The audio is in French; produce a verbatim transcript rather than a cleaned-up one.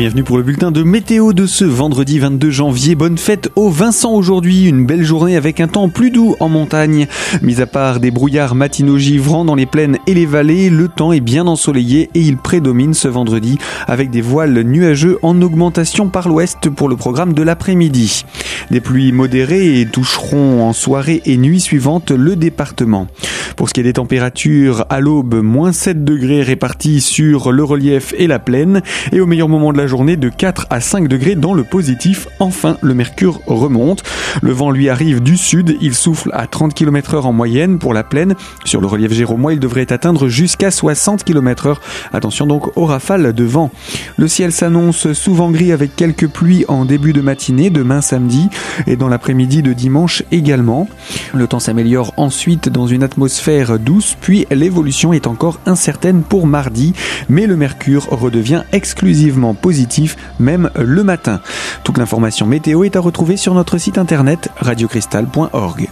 bienvenue pour le bulletin de météo de ce vendredi vingt-deux janvier. Bonne fête au Vincent aujourd'hui, une belle journée avec un temps plus doux en montagne. Mis à part des brouillards matinaux givrants dans les plaines et les vallées, le temps est bien ensoleillé et il prédomine ce vendredi avec des voiles nuageux en augmentation par l'ouest pour le programme de l'après-midi. Des pluies modérées toucheront en soirée et nuit suivante le département. Pour ce qui est des températures, à l'aube, moins sept degrés répartis sur le relief et la plaine. Et au meilleur moment de la journée, de quatre à cinq degrés dans le positif. Enfin, le mercure remonte. Le vent lui arrive du sud. Il souffle à trente kilomètres heure en moyenne pour la plaine. Sur le relief Géromois, il devrait atteindre jusqu'à soixante kilomètres heure. Attention donc aux rafales de vent. Le ciel s'annonce souvent gris avec quelques pluies en début de matinée, demain samedi, et dans l'après-midi de dimanche également. Le temps s'améliore ensuite dans une atmosphère douce, puis l'évolution est encore incertaine pour mardi, mais le mercure redevient exclusivement positif, même le matin. Toute l'information météo est à retrouver sur notre site internet radio cristal point org.